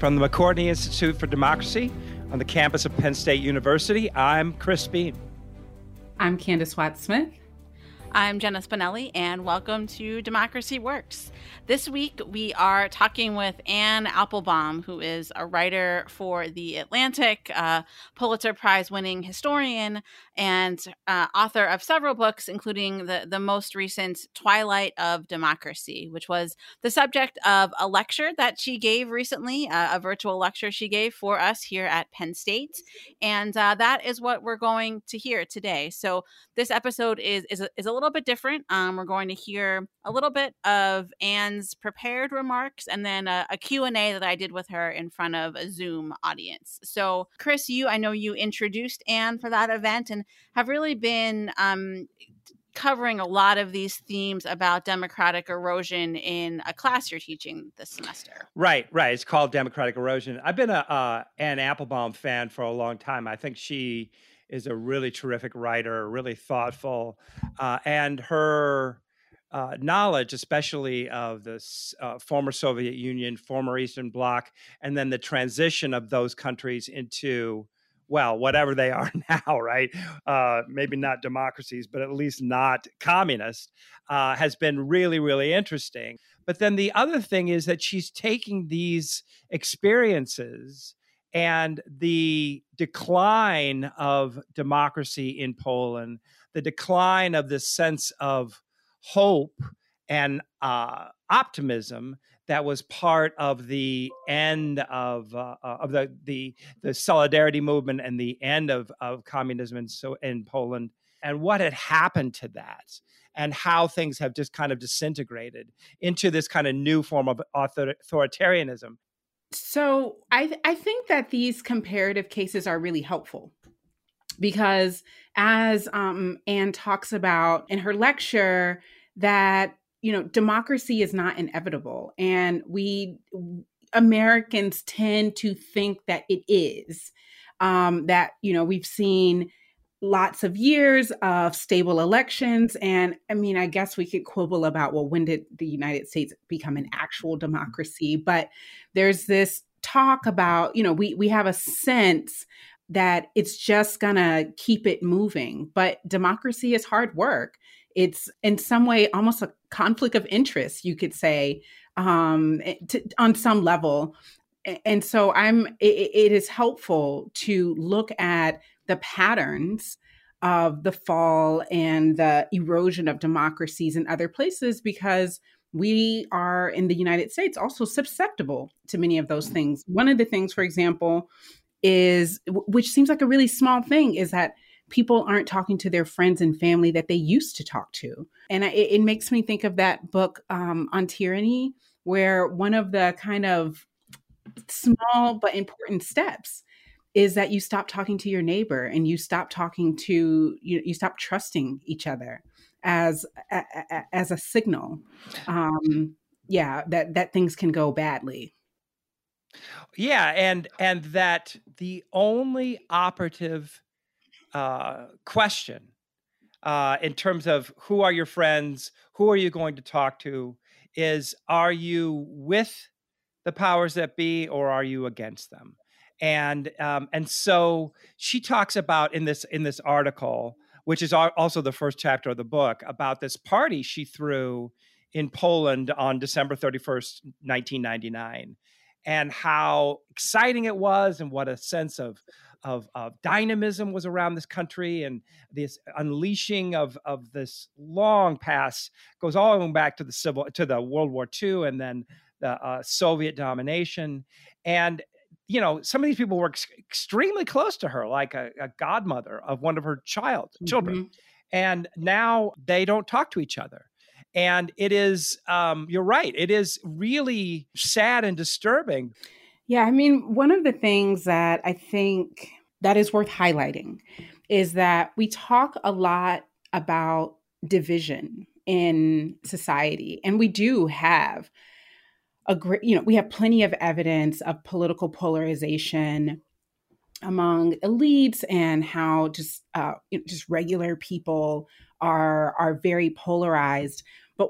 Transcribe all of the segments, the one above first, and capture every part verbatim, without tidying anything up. From the McCourtney Institute for Democracy on the campus of Penn State University, I'm Chris Beem. I'm Candace Watts-Smith. I'm Jenna Spinelli, and welcome to Democracy Works. This week, we are talking with Anne Applebaum, who is a writer for The Atlantic, uh, Pulitzer Prize-winning historian, and uh, author of several books, including the, the most recent Twilight of Democracy, which was the subject of a lecture that she gave recently, uh, a virtual lecture she gave for us here at Penn State. And uh, that is what we're going to hear today. So this episode is, is, a, is a little bit different. Um, we're going to hear a little bit of Anne's prepared remarks and then a, a Q and A that I did with her in front of a Zoom audience. So Chris, you, I know you introduced Anne for that event and have really been um, covering a lot of these themes about democratic erosion in a class you're teaching this semester. Right, right. It's called Democratic Erosion. I've been a uh, Anne Applebaum fan for a long time. I think she is a really terrific writer, really thoughtful, uh, and her uh, knowledge, especially of the uh, former Soviet Union, former Eastern Bloc, and then the transition of those countries into well, whatever they are now, right? Uh, maybe not democracies, but at least not communist, uh, has been really, really interesting. But then the other thing is that she's taking these experiences and the decline of democracy in Poland, the decline of this sense of hope and uh, optimism that was part of the end of uh, of the, the the Solidarity movement and the end of, of communism in, so in Poland, and what had happened to that, and how things have just kind of disintegrated into this kind of new form of author- authoritarianism. So I th- I think that these comparative cases are really helpful, because as um, Anne talks about in her lecture, that you know, democracy is not inevitable. And we Americans tend to think that it is, um, that, you know, we've seen lots of years of stable elections. And I mean, I guess we could quibble about, well, when did the United States become an actual democracy? But there's this talk about, you know, we, we have a sense that it's just gonna keep it moving. But democracy is hard work. It's in some way almost a conflict of interest, you could say, um, to, on some level. And so I'm. It, it is helpful to look at the patterns of the fall and the erosion of democracies in other places, because we are in the United States also susceptible to many of those things. One of the things, for example, is, which seems like a really small thing, is that people aren't talking to their friends and family that they used to talk to. And it, it makes me think of that book um, on tyranny, where one of the kind of small but important steps is that you stop talking to your neighbor and you stop talking to, you, you stop trusting each other as a, a, as a signal. Um, yeah, that, that things can go badly. Yeah. And, and that the only operative Uh, question uh, in terms of who are your friends, who are you going to talk to, is, are you with the powers that be or are you against them? And um, and so she talks about in this in this article, which is also the first chapter of the book, about this party she threw in Poland on December thirty-first, nineteen ninety-nine, and how exciting it was and what a sense of Of, of dynamism was around this country, and this unleashing of of this long past goes all the way back to the civil to the World War Two and then the uh, Soviet domination. And you know, some of these people were ex- extremely close to her, like a, a godmother of one of her child children, mm-hmm. and now they don't talk to each other. And it is, um, you're right, it is really sad and disturbing. Yeah, I mean, one of the things that I think that is worth highlighting is that we talk a lot about division in society, and we do have a great, you know, we have plenty of evidence of political polarization among elites, and how just uh, you know, just regular people are are very polarized. But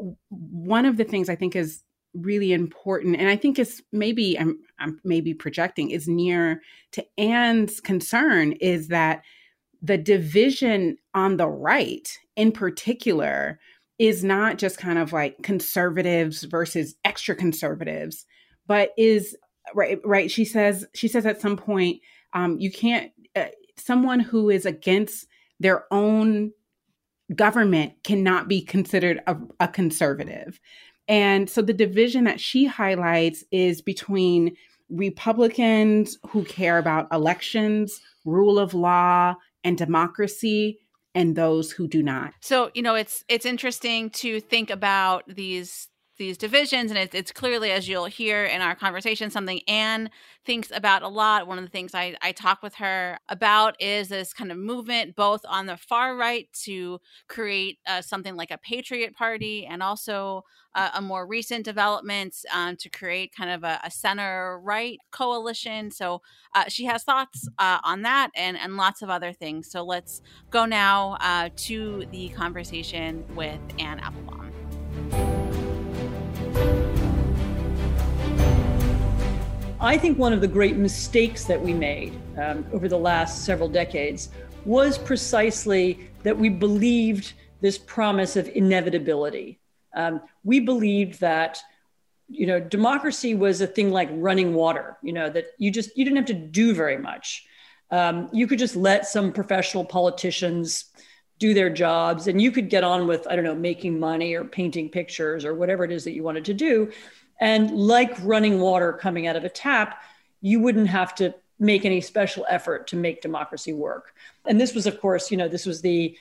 one of the things I think is really important, and I think it's maybe I'm I'm maybe projecting is near to Anne's concern, is that the division on the right in particular is not just kind of like conservatives versus extra conservatives, but is right. Right. She says she says at some point, um, you can't uh, someone who is against their own government cannot be considered a, a conservative. And so the division that she highlights is between Republicans who care about elections, rule of law, and democracy, and those who do not. So, you know, it's it's interesting to think about these these divisions. And it's, it's clearly, as you'll hear in our conversation, something Anne thinks about a lot. One of the things I, I talk with her about is this kind of movement, both on the far right to create uh, something like a patriot party, and also uh, a more recent development um, to create kind of a, a center right coalition. So uh, she has thoughts uh, on that and, and lots of other things. So let's go now uh, to the conversation with Anne Applebaum. I think one of the great mistakes that we made um, over the last several decades was precisely that we believed this promise of inevitability. Um, we believed that, you know, democracy was a thing like running water, you know, that you just, you didn't have to do very much. Um, you could just let some professional politicians do their jobs and you could get on with, I don't know, making money or painting pictures or whatever it is that you wanted to do. And like running water coming out of a tap, you wouldn't have to make any special effort to make democracy work. And this was, of course, you know, this was the,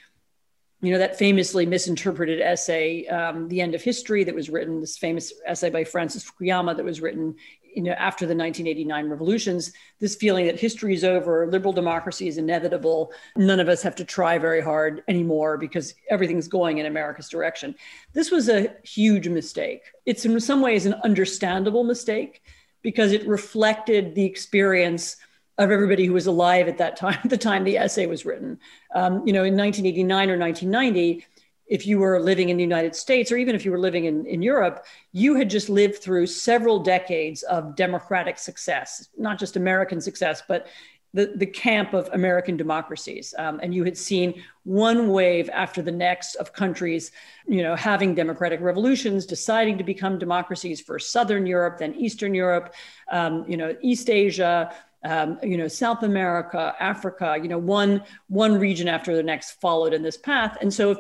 you know, that famously misinterpreted essay, um, The End of History, that was written, this famous essay by Francis Fukuyama that was written, you know, after the nineteen eighty-nine revolutions, this feeling that history is over, liberal democracy is inevitable, none of us have to try very hard anymore because everything's going in America's direction. This was a huge mistake. It's in some ways an understandable mistake because it reflected the experience of everybody who was alive at that time, the time the essay was written. Um, you know, in nineteen eighty-nine or nineteen ninety, if you were living in the United States, or even if you were living in, in Europe, you had just lived through several decades of democratic success, not just American success, but the, the camp of American democracies. Um, and you had seen one wave after the next of countries, you know, having democratic revolutions, deciding to become democracies, first Southern Europe, then Eastern Europe, um, you know, East Asia, Um, you know, South America, Africa, you know, one one region after the next followed in this path. And so, if,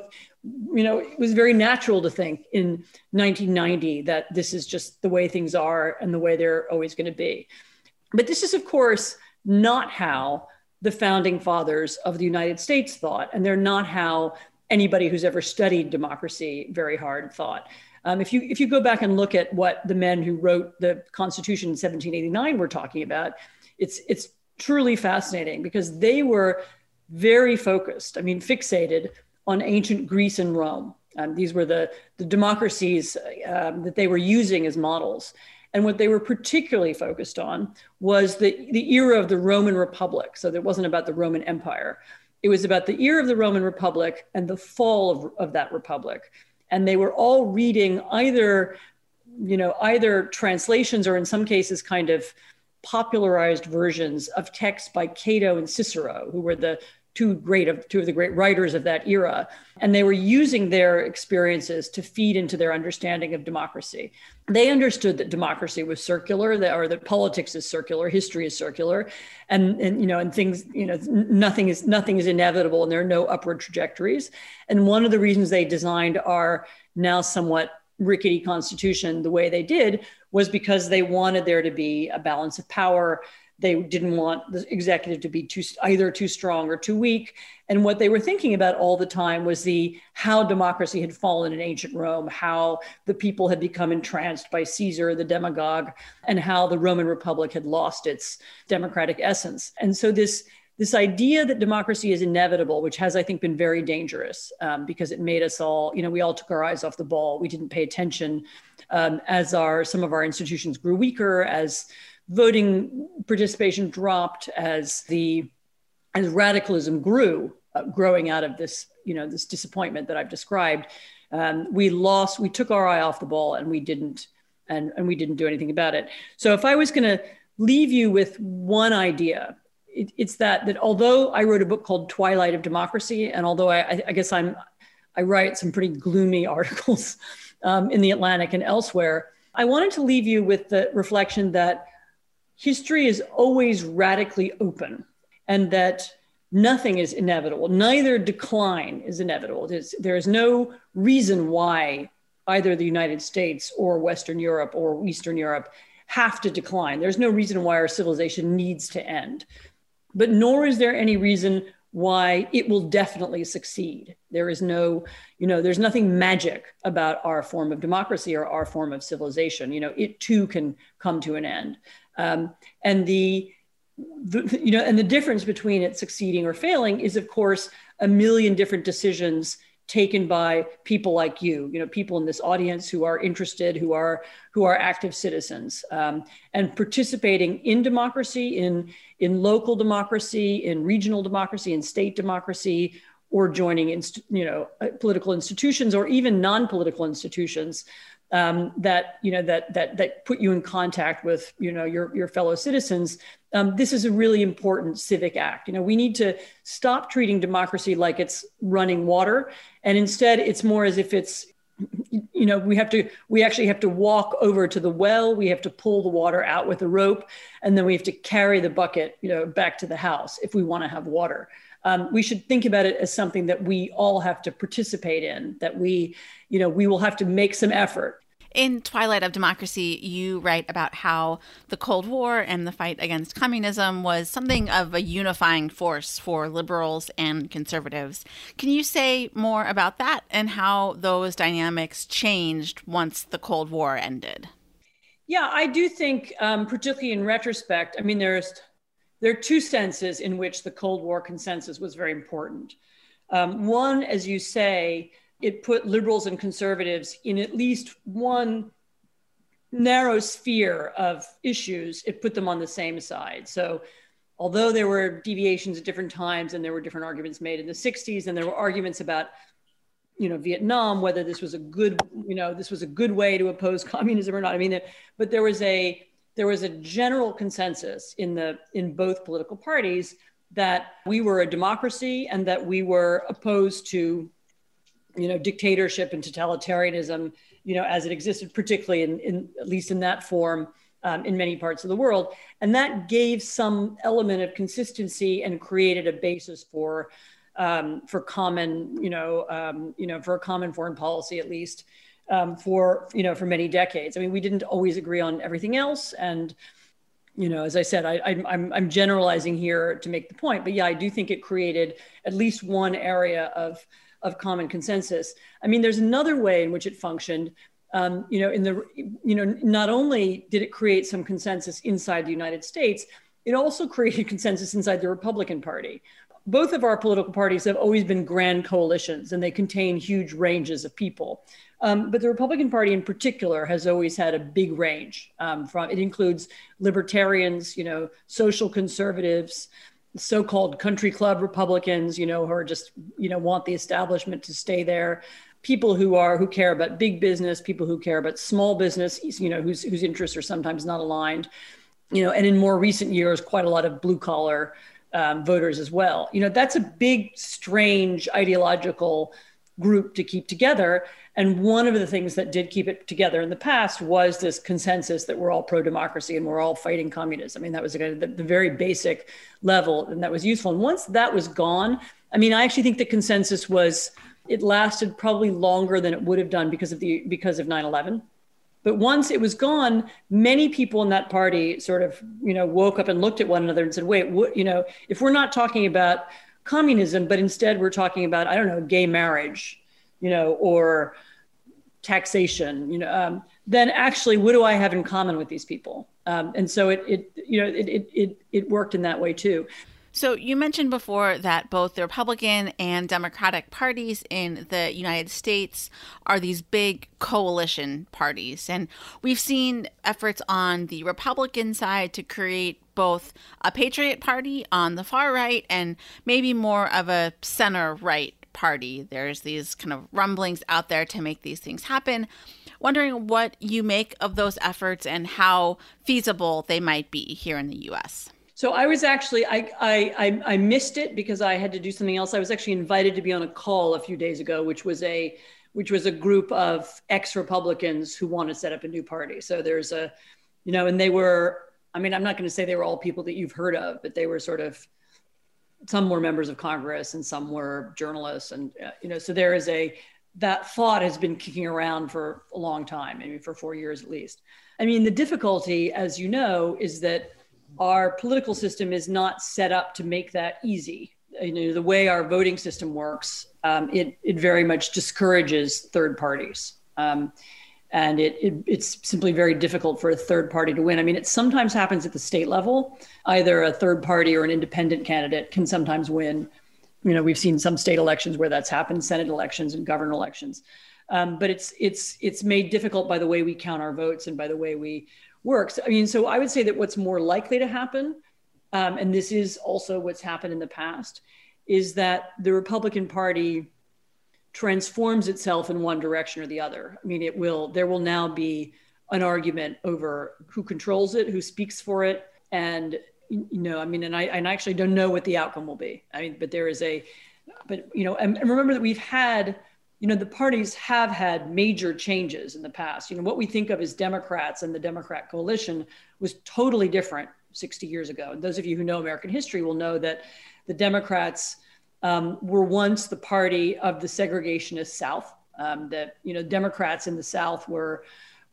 you know, it was very natural to think in nineteen ninety that this is just the way things are and the way they're always going to be. But this is, of course, not how the founding fathers of the United States thought, and they're not how anybody who's ever studied democracy very hard thought. Um, if you if you go back and look at what the men who wrote the Constitution in seventeen eighty-nine were talking about, It's it's truly fascinating because they were very focused, I mean, fixated on ancient Greece and Rome. Um, these were the, the democracies um, that they were using as models. And what they were particularly focused on was the, the era of the Roman Republic. So it wasn't about the Roman Empire. It was about the era of the Roman Republic and the fall of, of that republic. And they were all reading either, you know, either translations or in some cases kind of popularized versions of texts by Cato and Cicero, who were the two great of two of the great writers of that era. And they were using their experiences to feed into their understanding of democracy. They understood that democracy was circular, that, or that politics is circular, history is circular, and, and you know, and things, you know, nothing is nothing is inevitable and there are no upward trajectories. And one of the reasons they designed our now somewhat rickety constitution the way they did was because they wanted there to be a balance of power. They didn't want the executive to be too, either too strong or too weak. And what they were thinking about all the time was the how democracy had fallen in ancient Rome, how the people had become entranced by Caesar, the demagogue, and how the Roman Republic had lost its democratic essence. And so this This idea that democracy is inevitable, which has, I think, been very dangerous um, because it made us all, you know, we all took our eyes off the ball. We didn't pay attention um, as our some of our institutions grew weaker, as voting participation dropped, as the as radicalism grew, uh, growing out of this, you know, this disappointment that I've described. Um, we lost, we took our eye off the ball and we didn't and, and we didn't do anything about it. So if I was going to leave you with one idea, it, it's that that although I wrote a book called Twilight of Democracy, and although I, I guess I'm, I write some pretty gloomy articles um, in The Atlantic and elsewhere, I wanted to leave you with the reflection that history is always radically open, and that nothing is inevitable. Neither decline is inevitable. There's, there is no reason why either the United States or Western Europe or Eastern Europe have to decline. There's no reason why our civilization needs to end, but nor is there any reason why it will definitely succeed. There is no, you know, there's nothing magic about our form of democracy or our form of civilization. You know, it too can come to an end. Um, and the The, you know, and the difference between it succeeding or failing is, of course, a million different decisions taken by people like you, you know, people in this audience who are interested, who are who are active citizens, um, and participating in democracy, in in local democracy, in regional democracy, in state democracy, or joining, inst- you know, political institutions or even non-political institutions. Um, that you know that that that put you in contact with you know your your fellow citizens. Um, this is a really important civic act. You know, we need to stop treating democracy like it's running water, and instead it's more as if it's, you know, we have to we actually have to walk over to the well. We have to pull the water out with a rope, and then we have to carry the bucket, you know, back to the house if we want to have water. Um, we should think about it as something that we all have to participate in, that we, you know, we will have to make some effort. In Twilight of Democracy, you write about how the Cold War and the fight against communism was something of a unifying force for liberals and conservatives. Can you say more about that and how those dynamics changed once the Cold War ended? Yeah, I do think, um, particularly in retrospect, I mean, there's There are two senses in which the Cold War consensus was very important. Um, one, as you say, it put liberals and conservatives in at least one narrow sphere of issues. It put them on the same side. So although there were deviations at different times and there were different arguments made in the sixties, and there were arguments about, you know, Vietnam, whether this was a good, you know, this was a good way to oppose communism or not. I mean, but there was a There was a general consensus in the in both political parties that we were a democracy and that we were opposed to, you know, dictatorship and totalitarianism, you know, as it existed, particularly in, in at least in that form um, in many parts of the world. And that gave some element of consistency and created a basis for um, for common, you know, um, you know, for a common foreign policy, at least. Um, for, you know, for many decades. I mean, we didn't always agree on everything else. And, you know, as I said, I, I, I'm, I'm generalizing here to make the point, but yeah, I do think it created at least one area of, of common consensus. I mean, there's another way in which it functioned, um, you know, in the, you know, not only did it create some consensus inside the United States, it also created consensus inside the Republican Party. Both of our political parties have always been grand coalitions, and they contain huge ranges of people. Um, but the Republican Party in particular has always had a big range. Um, from it includes libertarians, you know, social conservatives, so-called country club Republicans, you know, who are just, you know, want the establishment to stay there. People who are who care about big business, people who care about small business, you know, whose whose interests are sometimes not aligned, you know, and in more recent years, quite a lot of blue collar Um, voters as well. You know, that's a big, strange ideological group to keep together. And one of the things that did keep it together in the past was this consensus that we're all pro-democracy and we're all fighting communism. I mean, that was the, the very basic level, and that was useful. And once that was gone, I mean, I actually think the consensus was, it lasted probably longer than it would have done because of the because of nine eleven. But once it was gone, many people in that party sort of, you know, woke up and looked at one another and said, wait, what, you know, if we're not talking about communism, but instead we're talking about, I don't know, gay marriage, you know, or taxation, you know, um, then actually, what do I have in common with these people? Um, and so it, it, you know, it, it, it, it worked in that way too. So you mentioned before that both the Republican and Democratic parties in the United States are these big coalition parties. And we've seen efforts on the Republican side to create both a patriot party on the far right and maybe more of a center right party. There's these kind of rumblings out there to make these things happen. wondering what you make of those efforts and how feasible they might be here in the U S. So I was actually, I, I I missed it because I had to do something else. I was actually invited to be on a call a few days ago, which was a which was a group of ex-Republicans who want to set up a new party. So there's a, you know, and they were, I mean, I'm not going to say they were all people that you've heard of, but they were sort of, some were members of Congress and some were journalists. And, uh, you know, so there is a, that thought has been kicking around for a long time, maybe for four years at least. I mean, the difficulty, as you know, is that our political system is not set up to make that easy. You know, the way our voting system works, um, it, it very much discourages third parties. Um, and it, it it's simply very difficult for a third party to win. I mean, it sometimes happens at the state level. Either a third party or an independent candidate can sometimes win. You know, we've seen some state elections where that's happened, Senate elections and governor elections. Um, but it's it's it's made difficult by the way we count our votes and by the way we work. So, I mean, so I would say that what's more likely to happen, Um, and this is also what's happened in the past, is that the Republican Party transforms itself in one direction or the other. I mean, it will, there will now be an argument over who controls it, who speaks for it. And, you know, I mean, and I, and I actually don't know what the outcome will be. I mean, but there is a, but, you know, and, and remember that we've had, you know, the parties have had major changes in the past. You know, what we think of as Democrats and the Democrat coalition was totally different sixty years ago. And those of you who know American history will know that the Democrats um, were once the party of the segregationist South. Um, that, you know, Democrats in the South were,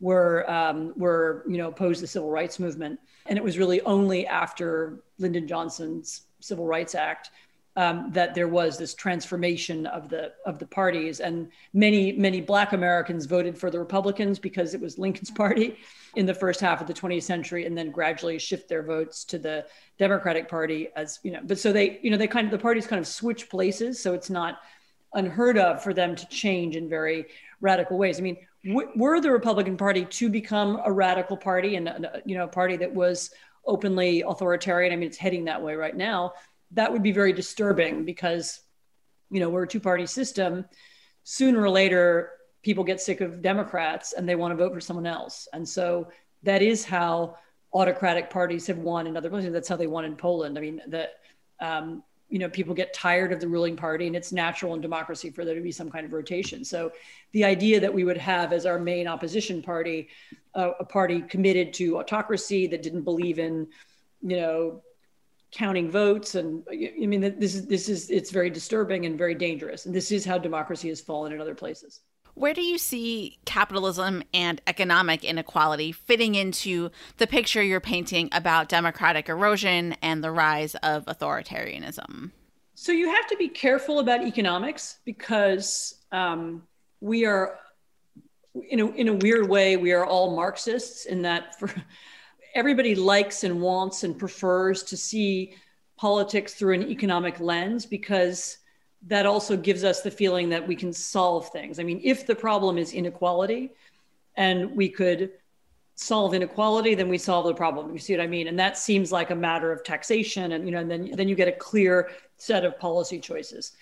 were, um, were, you know, opposed the civil rights movement. And it was really only after Lyndon Johnson's Civil Rights Act um, that there was this transformation of the, of the parties. And many, many Black Americans voted for the Republicans because it was Lincoln's party in the first half of the twentieth century, and then gradually shift their votes to the Democratic Party, as you know. But so they, you know, they kind of, the parties kind of switch places. So it's not unheard of for them to change in very radical ways. I mean, w- were the Republican Party to become a radical party and, uh, you know, a party that was openly authoritarian, I mean, it's heading that way right now, that would be very disturbing because, you know, we're a two-party system. Sooner or later, people get sick of Democrats and they want to vote for someone else. And so that is how autocratic parties have won in other places. That's how they won in Poland. I mean, that, um, you know, people get tired of the ruling party, and it's natural in democracy for there to be some kind of rotation. So the idea that we would have as our main opposition party, uh, a party committed to autocracy that didn't believe in, you know, counting votes, and I mean, this is, this is, it's very disturbing and very dangerous. And this is how democracy has fallen in other places. Where do you see capitalism and economic inequality fitting into the picture you're painting about democratic erosion and the rise of authoritarianism? So you have to be careful about economics because um, we are, in a, in a weird way, we are all Marxists in that for, everybody likes and wants and prefers to see politics through an economic lens because that also gives us the feeling that we can solve things. I mean, if the problem is inequality and we could solve inequality, then we solve the problem. You see what I mean? And that seems like a matter of taxation. And, you know, and then, then you get a clear set of policy choices.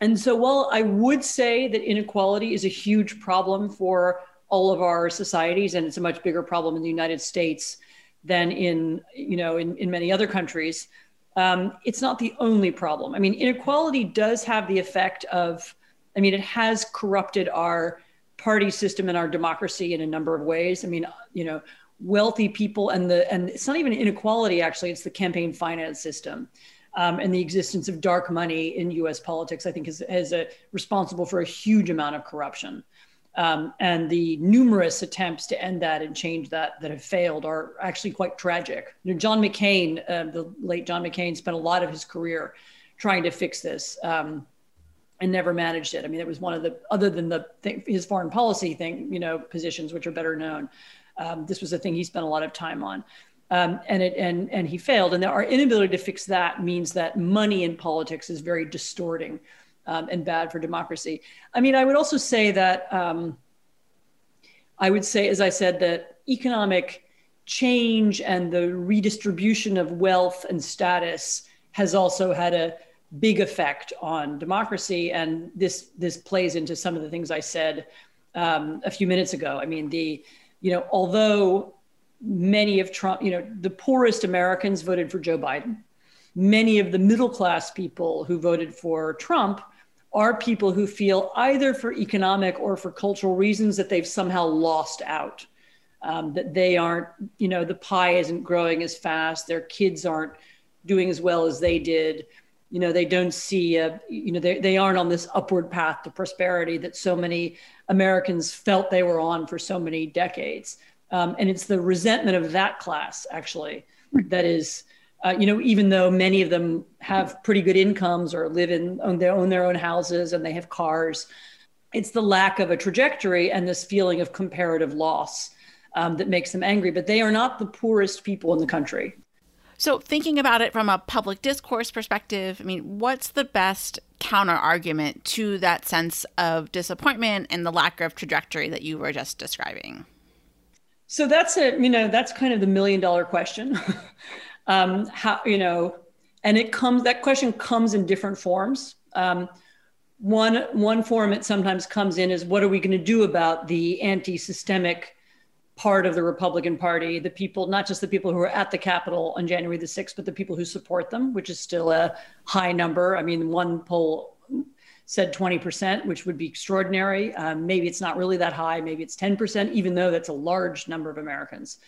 And so while I would say that inequality is a huge problem for all of our societies, and it's a much bigger problem in the United States than in, you know, in, in many other countries, Um, it's not the only problem. I mean, inequality does have the effect of, I mean, it has corrupted our party system and our democracy in a number of ways. I mean, you know, wealthy people and the, and it's not even inequality, actually, it's the campaign finance system. Um, and the existence of dark money in U S politics, I think, is, is a, responsible for a huge amount of corruption. Um, and the numerous attempts to end that and change that that have failed are actually quite tragic. You know, John McCain, uh, the late John McCain, spent a lot of his career trying to fix this um, and never managed it. I mean, it was one of the, other than the thing, his foreign policy thing, you know, positions which are better known. Um, this was a thing he spent a lot of time on, um, and it and and he failed. And our inability to fix that means that money in politics is very distorting. Um, and bad for democracy. I mean, I would also say that, um, I would say, as I said, that economic change and the redistribution of wealth and status has also had a big effect on democracy. And this, this plays into some of the things I said um, a few minutes ago. I mean, the, you know, although many of Trump, you know, the poorest Americans voted for Joe Biden, many of the middle class people who voted for Trump are people who feel either for economic or for cultural reasons that they've somehow lost out, um, that they aren't, you know, the pie isn't growing as fast, their kids aren't doing as well as they did. You know, they don't see, a, you know, they, they aren't on this upward path to prosperity that so many Americans felt they were on for so many decades. Um, and it's the resentment of that class, actually, that is, uh, you know, even though many of them have pretty good incomes or live in, own their, own their own houses and they have cars, it's the lack of a trajectory and this feeling of comparative loss um, that makes them angry. But they are not the poorest people in the country. So thinking about it from a public discourse perspective, I mean, what's the best counter argument to that sense of disappointment and the lack of trajectory that you were just describing? So that's a, you know, that's kind of the million dollar question. um, how, you know, and it comes, that question comes in different forms. Um, one, one form it sometimes comes in is, what are we going to do about the anti-systemic part of the Republican Party, the people, not just the people who are at the Capitol on January the sixth, but the people who support them, which is still a high number. I mean, one poll said twenty percent, which would be extraordinary. Um, maybe it's not really that high. Maybe it's ten percent, even though that's a large number of Americans,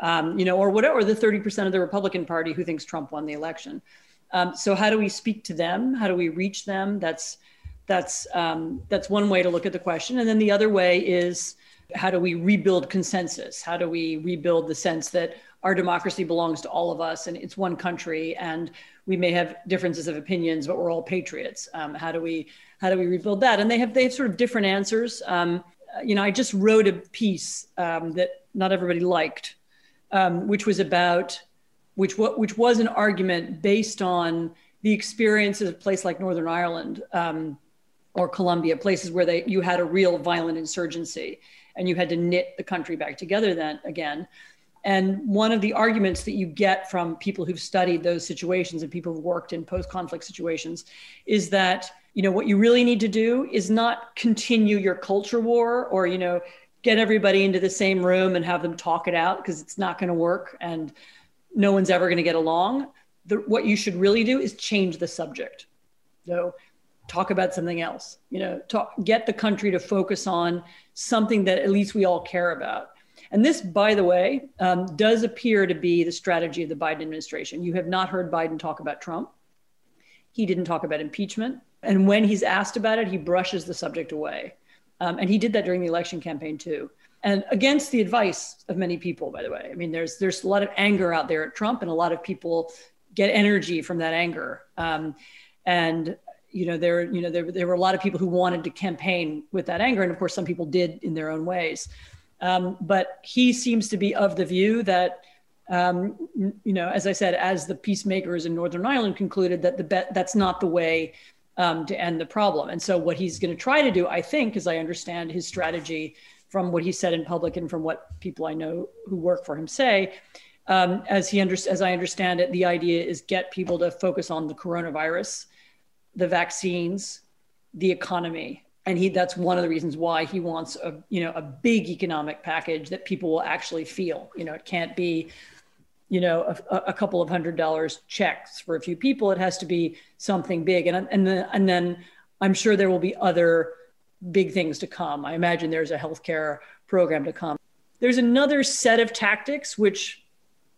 um, you know, or whatever, the thirty percent of the Republican Party who thinks Trump won the election. Um, so how do we speak to them? How do we reach them? That's, that's, um, that's one way to look at the question. And then the other way is, how do we rebuild consensus? How do we rebuild the sense that our democracy belongs to all of us and it's one country and we may have differences of opinions, but we're all patriots. Um, how do we how do we rebuild that? And they have they have sort of different answers. Um, you know, I just wrote a piece um, that not everybody liked, um, which was about which what which was an argument based on the experience of a place like Northern Ireland um, or Colombia, places where they you had a real violent insurgency. And you had to knit the country back together then again. And one of the arguments that you get from people who've studied those situations and people who've worked in post-conflict situations is that, you know, what you really need to do is not continue your culture war or, you know, get everybody into the same room and have them talk it out because it's not going to work and no one's ever going to get along. The, what you should really do is change the subject. So talk about something else, you know, talk, get the country to focus on something that at least we all care about. And this, by the way, um, does appear to be the strategy of the Biden administration. You have not heard Biden talk about Trump. He didn't talk about impeachment. And when he's asked about it, he brushes the subject away. Um, and he did that during the election campaign too. And against the advice of many people, by the way. I mean, there's, there's a lot of anger out there at Trump and a lot of people get energy from that anger. Um, and You know, there, you know, there, there were a lot of people who wanted to campaign with that anger. And of course, some people did in their own ways. Um, but he seems to be of the view that, um, you know, as I said, as the peacemakers in Northern Ireland concluded that the bet that's not the way um, to end the problem. And so what he's going to try to do, I think, as I understand his strategy from what he said in public and from what people I know who work for him say, um, as he under- as I understand it, the idea is get people to focus on the coronavirus, the vaccines, the economy. And he that's one of the reasons why he wants a, you know, a big economic package that people will actually feel. You know, it can't be, you know, a, a couple of hundred dollars checks for a few people. It has to be something big. And, and, then, and then I'm sure there will be other big things to come. I imagine there's a healthcare program to come. There's another set of tactics, which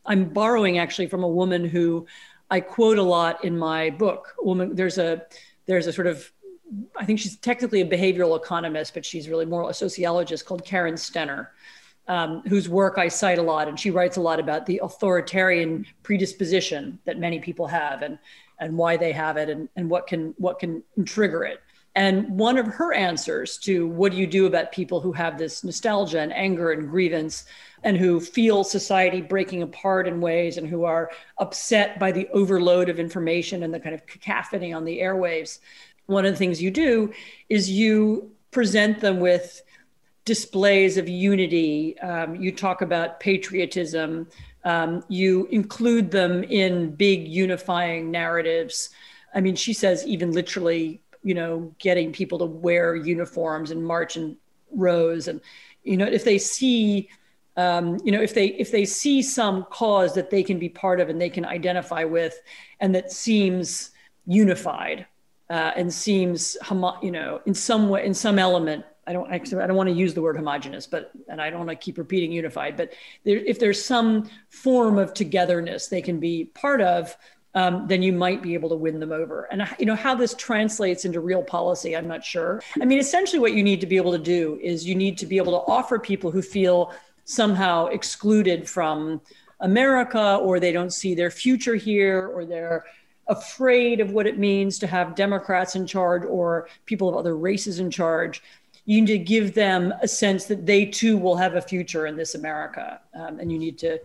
I'm borrowing actually from a woman who I quote a lot in my book. Woman, there's a there's a sort of, I think she's technically a behavioral economist, but she's really more a sociologist called Karen Stenner, um, whose work I cite a lot. And she writes a lot about the authoritarian predisposition that many people have and and why they have it and, and what can what can trigger it. And one of her answers to what do you do about people who have this nostalgia and anger and grievance and who feel society breaking apart in ways and who are upset by the overload of information and the kind of cacophony on the airwaves. One of the things you do is you present them with displays of unity. Um, you talk about patriotism. Um, you include them in big unifying narratives. I mean, she says even literally, you know, getting people to wear uniforms and march in rose. And, you know, if they see, um, you know, if they if they see some cause that they can be part of and they can identify with, and that seems unified uh, and seems, homo you know, in some way, in some element. I don't, I don't want to use the word homogenous, but, and I don't want to keep repeating unified, but there, if there's some form of togetherness they can be part of, um, then you might be able to win them over. And, you know, how this translates into real policy, I'm not sure. I mean, essentially what you need to be able to do is you need to be able to offer people who feel somehow excluded from America, or they don't see their future here, or they're afraid of what it means to have Democrats in charge or people of other races in charge. You need to give them a sense that they too will have a future in this America. Um, and you need to,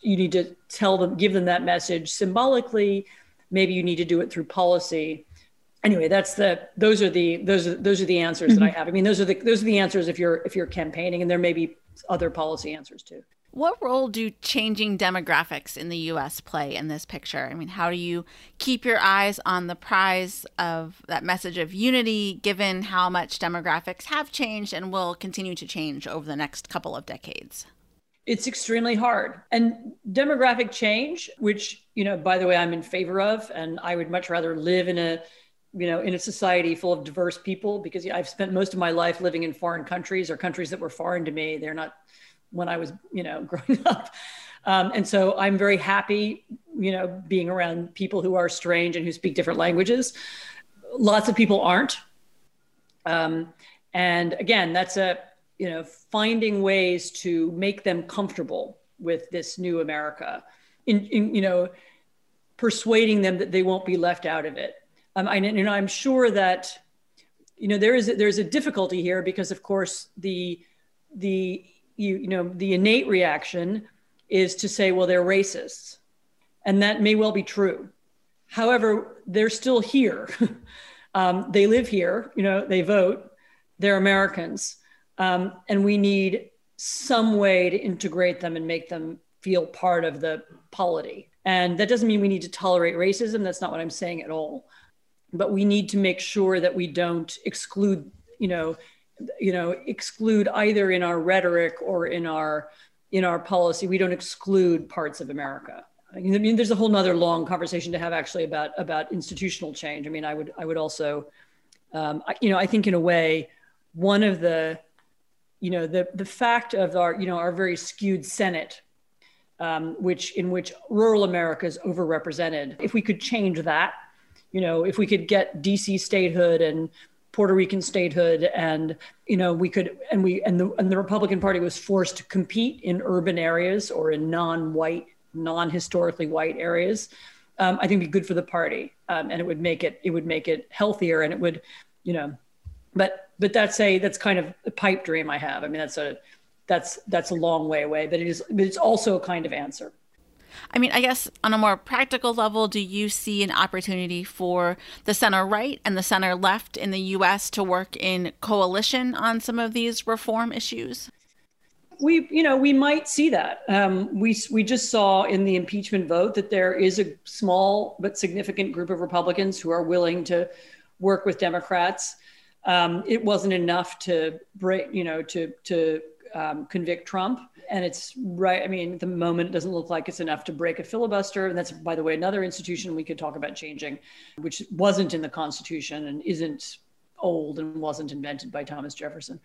you need to tell them, give them that message symbolically. Maybe you need to do it through policy. Anyway, that's the, those are the, those are, those are the answers mm-hmm. that I have. I mean, those are the, those are the answers if you're, if you're campaigning, and there may be other policy answers too. What role do changing demographics in the U S play in this picture? I mean, how do you keep your eyes on the prize of that message of unity, given how much demographics have changed and will continue to change over the next couple of decades? It's extremely hard. And demographic change, which, you know, by the way, I'm in favor of, and I would much rather live in a you know, in a society full of diverse people, because you know, I've spent most of my life living in foreign countries or countries that were foreign to me. They're not when I was, you know, growing up. Um, and so I'm very happy, you know, being around people who are strange and who speak different languages. Lots of people aren't. Um, and again, that's a, you know, finding ways to make them comfortable with this new America, in, in you know, persuading them that they won't be left out of it. Um, I, you know, I'm sure that, you know, there is, there's a difficulty here because of course the, the, You, you know, the innate reaction is to say, well, they're racists. And that may well be true. However, they're still here. um, they live here, you know, they vote, they're Americans. Um, and we need some way to integrate them and make them feel part of the polity. And that doesn't mean we need to tolerate racism. That's not what I'm saying at all. But we need to make sure that we don't exclude, you know, you know, exclude either in our rhetoric or in our in our policy. We don't exclude parts of America. I mean, there's a whole nother long conversation to have actually about about institutional change. I mean, I would I would also, um, I, you know, I think in a way, one of the, you know, the the fact of our, you know, our very skewed Senate, um, which in which rural America is overrepresented. If we could change that, you know, if we could get D C statehood and Puerto Rican statehood, and you know we could, and we and the and the Republican Party was forced to compete in urban areas or in non-white, non-historically white areas. Um, I think it'd be good for the party, um, and it would make it it would make it healthier, and it would, you know, but but that's a that's kind of a pipe dream I have. I mean that's a that's that's a long way away, but it is but it's also a kind of answer. I mean, I guess on a more practical level, do you see an opportunity for the center right and the center left in the U S to work in coalition on some of these reform issues? We, you know, we might see that. Um, we, we just saw in the impeachment vote that there is a small but significant group of Republicans who are willing to work with Democrats. Um, it wasn't enough to break, you know, to, to um, convict Trump. And it's right. I mean, at the moment, it doesn't look like it's enough to break a filibuster. And that's, by the way, another institution we could talk about changing, which wasn't in the Constitution and isn't old and wasn't invented by Thomas Jefferson.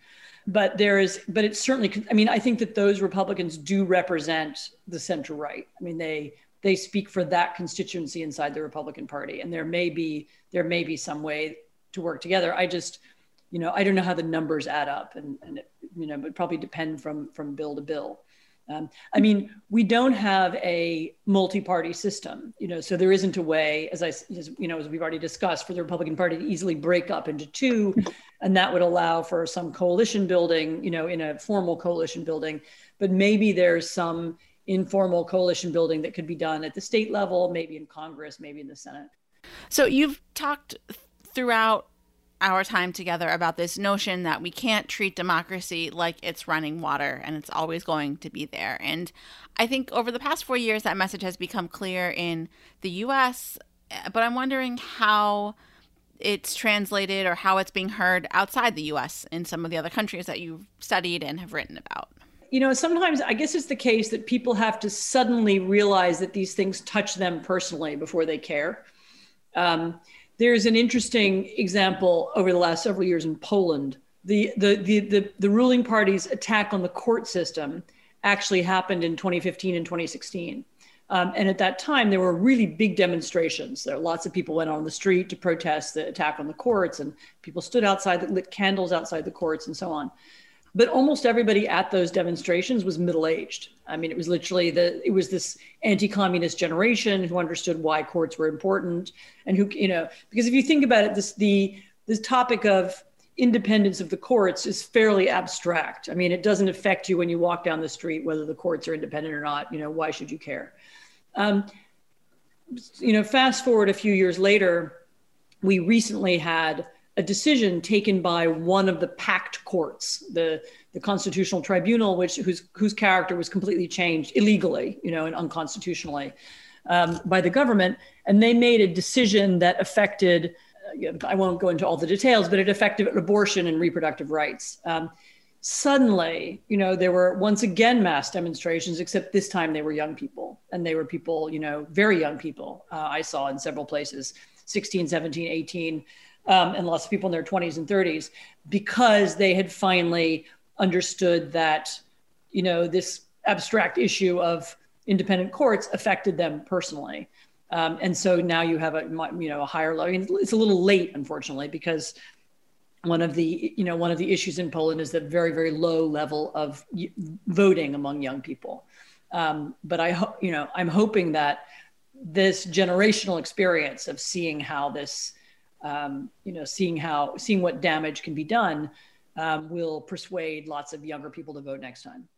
But there is, but it's certainly, I mean, I think that those Republicans do represent the center right. I mean, they they speak for that constituency inside the Republican Party. And there may be, there may be some way to work together. I just, you know, I don't know how the numbers add up, and, and it, you know, it would probably depend from, from bill to bill. Um, I mean, we don't have a multi-party system, you know, so there isn't a way, as I, as, you know, as we've already discussed, for the Republican Party to easily break up into two, and that would allow for some coalition building, you know, in a formal coalition building, but maybe there's some informal coalition building that could be done at the state level, maybe in Congress, maybe in the Senate. So you've talked throughout our time together about this notion that we can't treat democracy like it's running water and it's always going to be there. And I think over the past four years, that message has become clear in the U S, but I'm wondering how it's translated or how it's being heard outside the U S in some of the other countries that you've studied and have written about? You know, sometimes I guess it's the case that people have to suddenly realize that these things touch them personally before they care. Um, there's an interesting example over the last several years in Poland. The, the, the, the, the ruling party's attack on the court system actually happened in twenty fifteen and twenty sixteen. Um, and at that time, there were really big demonstrations. There, lots of people went on the street to protest the attack on the courts, and people stood outside that lit candles outside the courts and so on. But almost everybody at those demonstrations was middle-aged. I mean, it was literally the, it was this anti-communist generation who understood why courts were important and who, you know, because if you think about it, this, the, this topic of independence of the courts is fairly abstract. I mean, it doesn't affect you when you walk down the street, whether the courts are independent or not, you know, why should you care? Um, you know, fast forward a few years later, we recently had a decision taken by one of the packed courts, the, the Constitutional Tribunal, which whose whose character was completely changed illegally, you know, and unconstitutionally um, by the government. And they made a decision that affected, uh, I won't go into all the details, but it affected abortion and reproductive rights. Um, Suddenly, you know, there were once again mass demonstrations, except this time they were young people, and they were people, you know, very young people. Uh, I saw in several places, sixteen, seventeen, eighteen, um, and lots of people in their twenties and thirties, because they had finally understood that, you know, this abstract issue of independent courts affected them personally. Um, and so now you have a, you know, a higher level. I mean, it's a little late, unfortunately, because One of the, you know, one of the issues in Poland is that very, very low level of voting among young people. Um, but I hope, you know, I'm hoping that this generational experience of seeing how this, um, you know, seeing how, seeing what damage can be done um, will persuade lots of younger people to vote next time.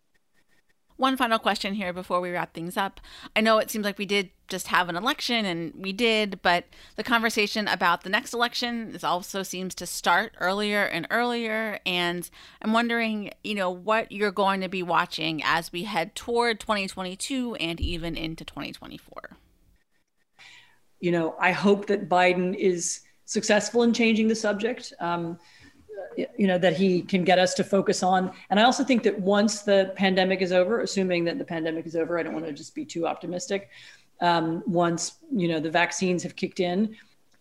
One final question here before we wrap things up. I know it seems like we did just have an election, and we did, but the conversation about the next election is also seems to start earlier and earlier. And I'm wondering, you know, what you're going to be watching as we head toward twenty twenty-two and even into twenty twenty-four. You know, I hope that Biden is successful in changing the subject. Um, you know, that he can get us to focus on. And I also think that once the pandemic is over, assuming that the pandemic is over, I don't want to just be too optimistic. Um, once, you know, the vaccines have kicked in,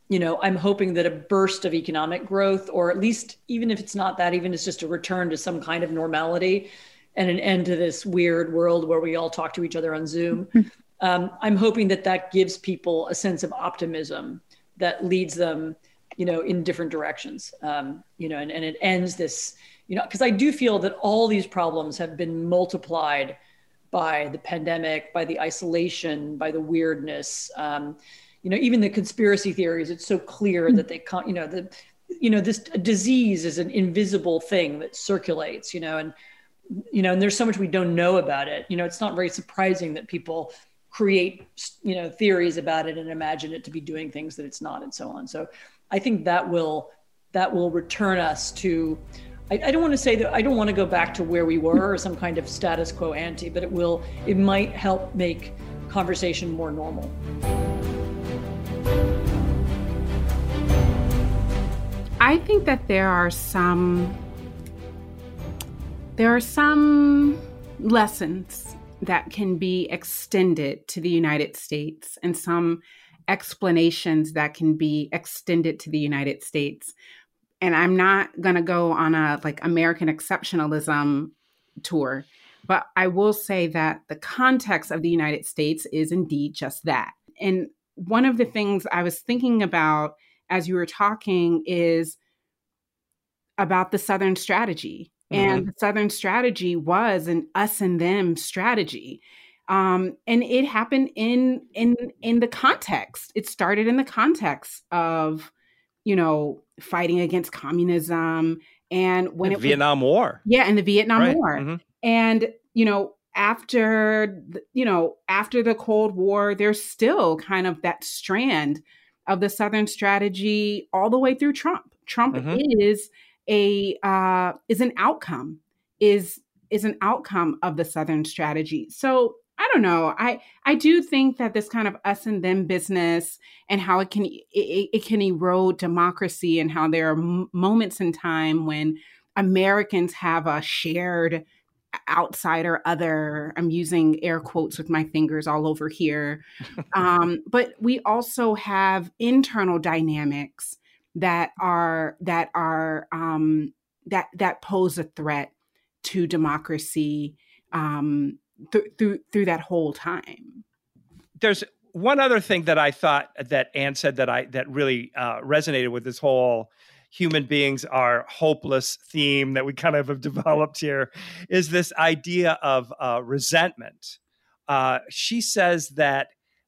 you know, I'm hoping that a burst of economic growth, or at least even if it's not that, even it's just a return to some kind of normality and an end to this weird world where we all talk to each other on Zoom. um, I'm hoping that that gives people a sense of optimism that leads them, you know, in different directions, um, you know, and, and it ends this, you know, because I do feel that all these problems have been multiplied by the pandemic, by the isolation, by the weirdness, um, you know, even the conspiracy theories. It's so clear that they can't, you know, the, you know, this disease is an invisible thing that circulates, you know, and, you know, and there's so much we don't know about it. You know, it's not very surprising that people create, you know, theories about it and imagine it to be doing things that it's not, and so on. So I think that will that will return us to, I, I don't want to say that, I don't want to go back to where we were or some kind of status quo ante, but it will, it might help make conversation more normal. I think that there are some, there are some lessons that can be extended to the United States, and some explanations that can be extended to the United States. And I'm not going to go on a like American exceptionalism tour, but I will say that the context of the United States is indeed just that. And one of the things I was thinking about as you were talking is about the Southern strategy. Mm-hmm. And the Southern strategy was an us and them strategy. Um, and it happened in, in, in the context, it started in the context of, you know, fighting against communism, and when the it Vietnam was, War. Yeah. And the Vietnam right. War. Mm-hmm. And, you know, after, you know, after the Cold War, there's still kind of that strand of the Southern strategy all the way through Trump. Trump mm-hmm. is a, uh, is an outcome is, is an outcome of the Southern strategy. So, I don't know. I, I do think that this kind of us and them business and how it can it, it can erode democracy, and how there are m- moments in time when Americans have a shared outsider other. I'm using air quotes with my fingers all over here. Um, but we also have internal dynamics that are that are um, that that pose a threat to democracy um, th- through through that whole time. There's one other thing that I thought that Anne said that I that really uh, resonated with this whole human beings are hopeless theme that we kind of have developed here, is this idea of uh, resentment. Uh, she says that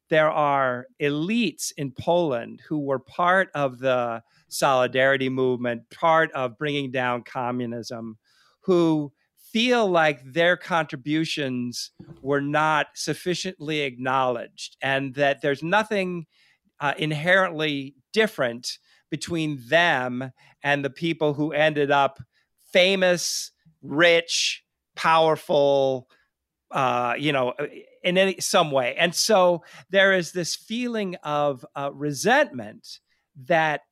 there are elites in Poland who were part of the Solidarity movement, part of bringing down communism, who feel like their contributions were not sufficiently acknowledged, and that there's nothing uh, inherently different between them and the people who ended up famous, rich, powerful, uh, you know, in any some way. And so there is this feeling of uh, resentment that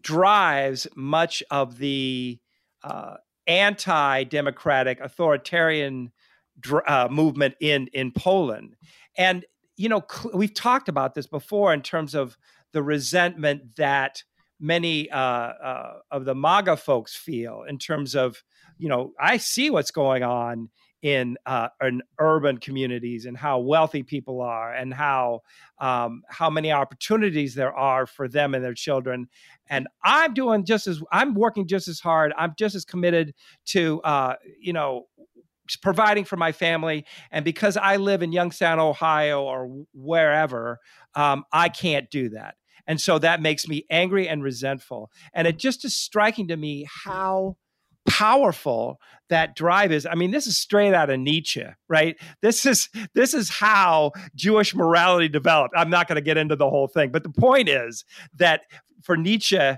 drives much of the uh, anti-democratic, authoritarian dr- uh, movement in in Poland. And, you know, cl- we've talked about this before in terms of the resentment that many uh, uh, of the MAGA folks feel in terms of, you know, I see what's going on in, uh, in urban communities and how wealthy people are, and how um, how many opportunities there are for them and their children. And I'm doing just as I'm working just as hard. I'm just as committed to, uh, you know, providing for my family. And because I live in Youngstown, Ohio, or wherever, um, I can't do that. And so that makes me angry and resentful. And it just is striking to me how powerful that drive is. I mean, this is straight out of Nietzsche, right? This is this is how Jewish morality developed. I'm not going to get into the whole thing, but the point is that for Nietzsche,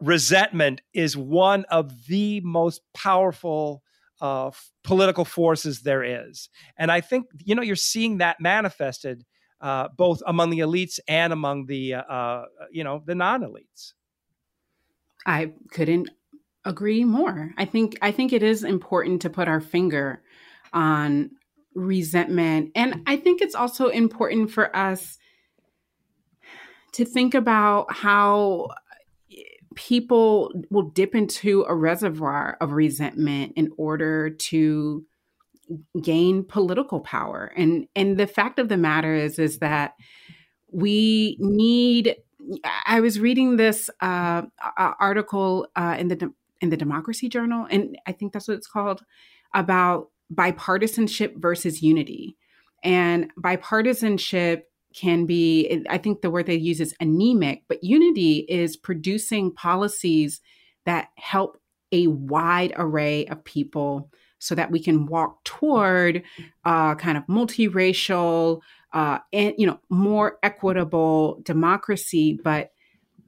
resentment is one of the most powerful uh, political forces there is. And I think, you know, you're seeing that manifested Uh, both among the elites and among the, uh, uh, you know, the non-elites. I couldn't agree more. I think I think it is important to put our finger on resentment. And I think it's also important for us to think about how people will dip into a reservoir of resentment in order to gain political power. And and the fact of the matter is, is that we need, I was reading this uh, article uh, in the in the Democracy Journal, and I think that's what it's called, about bipartisanship versus unity. And bipartisanship can be, I think the word they use is anemic, but unity is producing policies that help a wide array of people so that we can walk toward uh, kind of multiracial uh, and, you know, more equitable democracy. But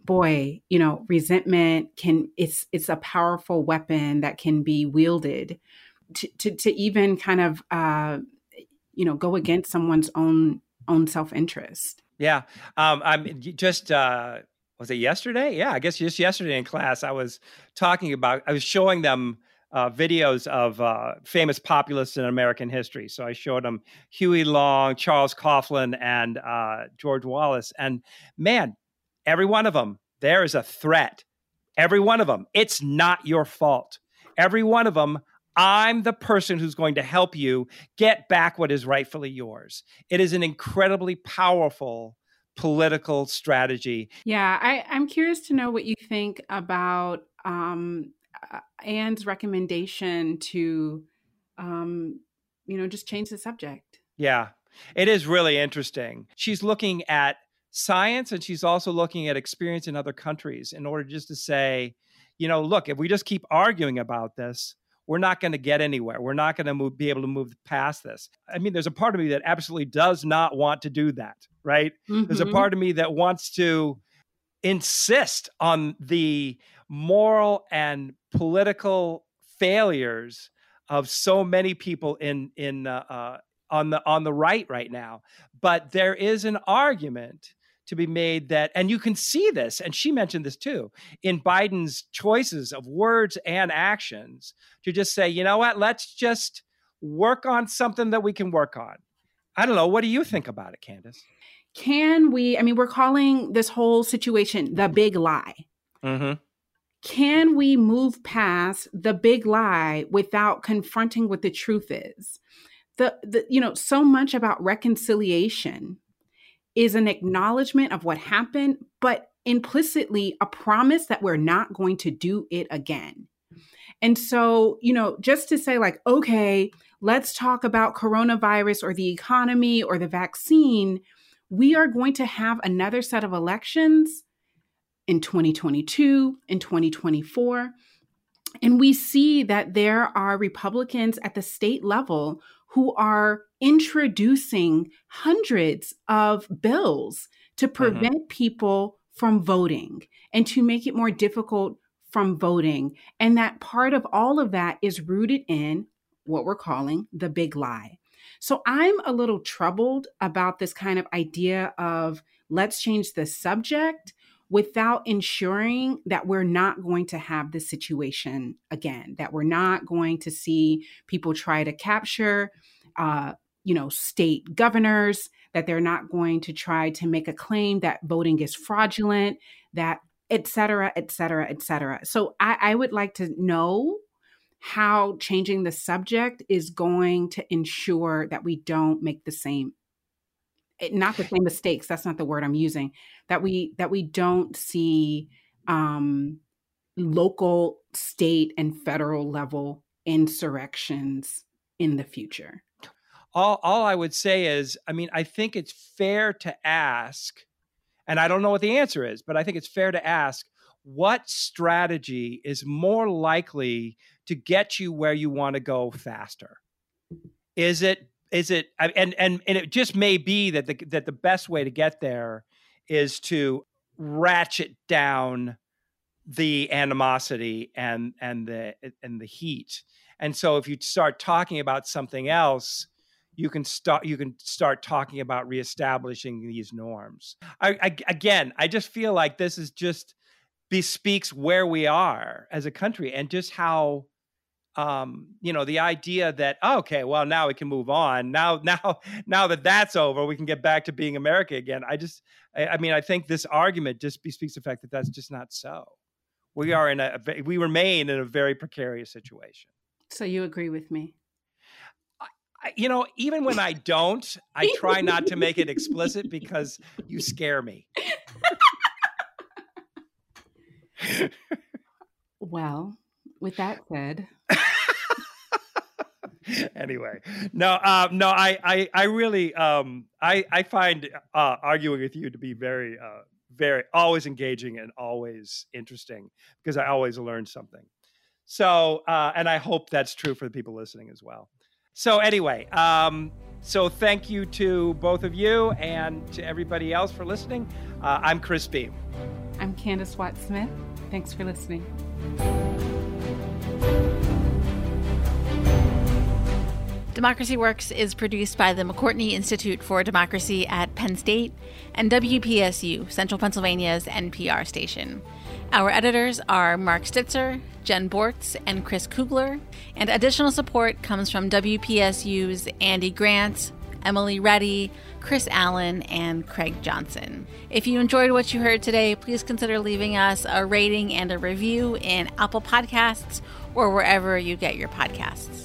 boy, you know, resentment can, it's it's a powerful weapon that can be wielded to, to, to even kind of, uh, you know, go against someone's own own self-interest. Yeah. Um, I'm just... Uh... Was it yesterday? Yeah, I guess just yesterday in class, I was talking about, I was showing them uh, videos of uh, famous populists in American history. So I showed them Huey Long, Charles Coughlin, and uh, George Wallace. And man, every one of them, there is a threat. Every one of them, it's not your fault. Every one of them, I'm the person who's going to help you get back what is rightfully yours. It is an incredibly powerful political strategy. Yeah, I, I'm curious to know what you think about um, Anne's recommendation to, um, you know, just change the subject. Yeah, it is really interesting. She's looking at science, and she's also looking at experience in other countries in order just to say, you know, look, if we just keep arguing about this, we're not going to get anywhere. We're not going to move, be able to move past this. I mean, there's a part of me that absolutely does not want to do that, right? Mm-hmm. There's a part of me that wants to insist on the moral and political failures of so many people in in uh, uh, on the on the right right now. But there is an argument to be made that, and you can see this, and she mentioned this too, in Biden's choices of words and actions, to just say, you know what, let's just work on something that we can work on. I don't know. What do you think about it, Candace? Can we, I mean, we're calling this whole situation the big lie. Mm-hmm. Can we move past the big lie without confronting what the truth is? The, the you know, so much about reconciliation is an acknowledgement of what happened, but implicitly a promise that we're not going to do it again. And so, you know, just to say like, okay, let's talk about coronavirus or the economy or the vaccine, we are going to have another set of elections in twenty twenty-two, in twenty twenty-four. And we see that there are Republicans at the state level who are introducing hundreds of bills to prevent mm-hmm. people from voting and to make it more difficult from voting. And that part of all of that is rooted in what we're calling the big lie. So I'm a little troubled about this kind of idea of let's change the subject without ensuring that we're not going to have this situation again, that we're not going to see people try to capture, uh, you know, state governors, that they're not going to try to make a claim that voting is fraudulent, that et cetera, et cetera, et cetera. So I, I would like to know how changing the subject is going to ensure that we don't make the same, not the same mistakes, that's not the word I'm using, that we that we don't see um, local, state, and federal level insurrections in the future. All, all I would say is, I mean, I think it's fair to ask, and I don't know what the answer is, but I think it's fair to ask, what strategy is more likely to get you where you want to go faster? Is it, is it, and, and, and it just may be that the, that the best way to get there is to ratchet down the animosity and, and the, and the heat. And so if you start talking about something else, you can start, you can start talking about reestablishing these norms. I, I, again, I just feel like this is just bespeaks where we are as a country and just how, Um, you know, the idea that, oh, okay, well, now we can move on. Now, now, now that that's over, we can get back to being America again. I just, I, I mean, I think this argument just bespeaks the fact that that's just not so. We are in a, we remain in a very precarious situation. So you agree with me? I, I, you know, even when I don't, I try not to make it explicit because you scare me. Well, with that said... Anyway, no, uh, no, I, I, I really, um, I, I find uh, arguing with you to be very, uh, very, always engaging and always interesting because I always learn something. So, uh, and I hope that's true for the people listening as well. So anyway, um, so thank you to both of you and to everybody else for listening. Uh, I'm Chris Beem. I'm Candace Watts-Smith. Thanks for listening. Democracy Works is produced by the McCourtney Institute for Democracy at Penn State and W P S U, Central Pennsylvania's N P R station. Our editors are Mark Stitzer, Jen Bortz, and Chris Kugler, and additional support comes from W P S U's Andy Grant, Emily Reddy, Chris Allen, and Craig Johnson. If you enjoyed what you heard today, please consider leaving us a rating and a review in Apple Podcasts or wherever you get your podcasts.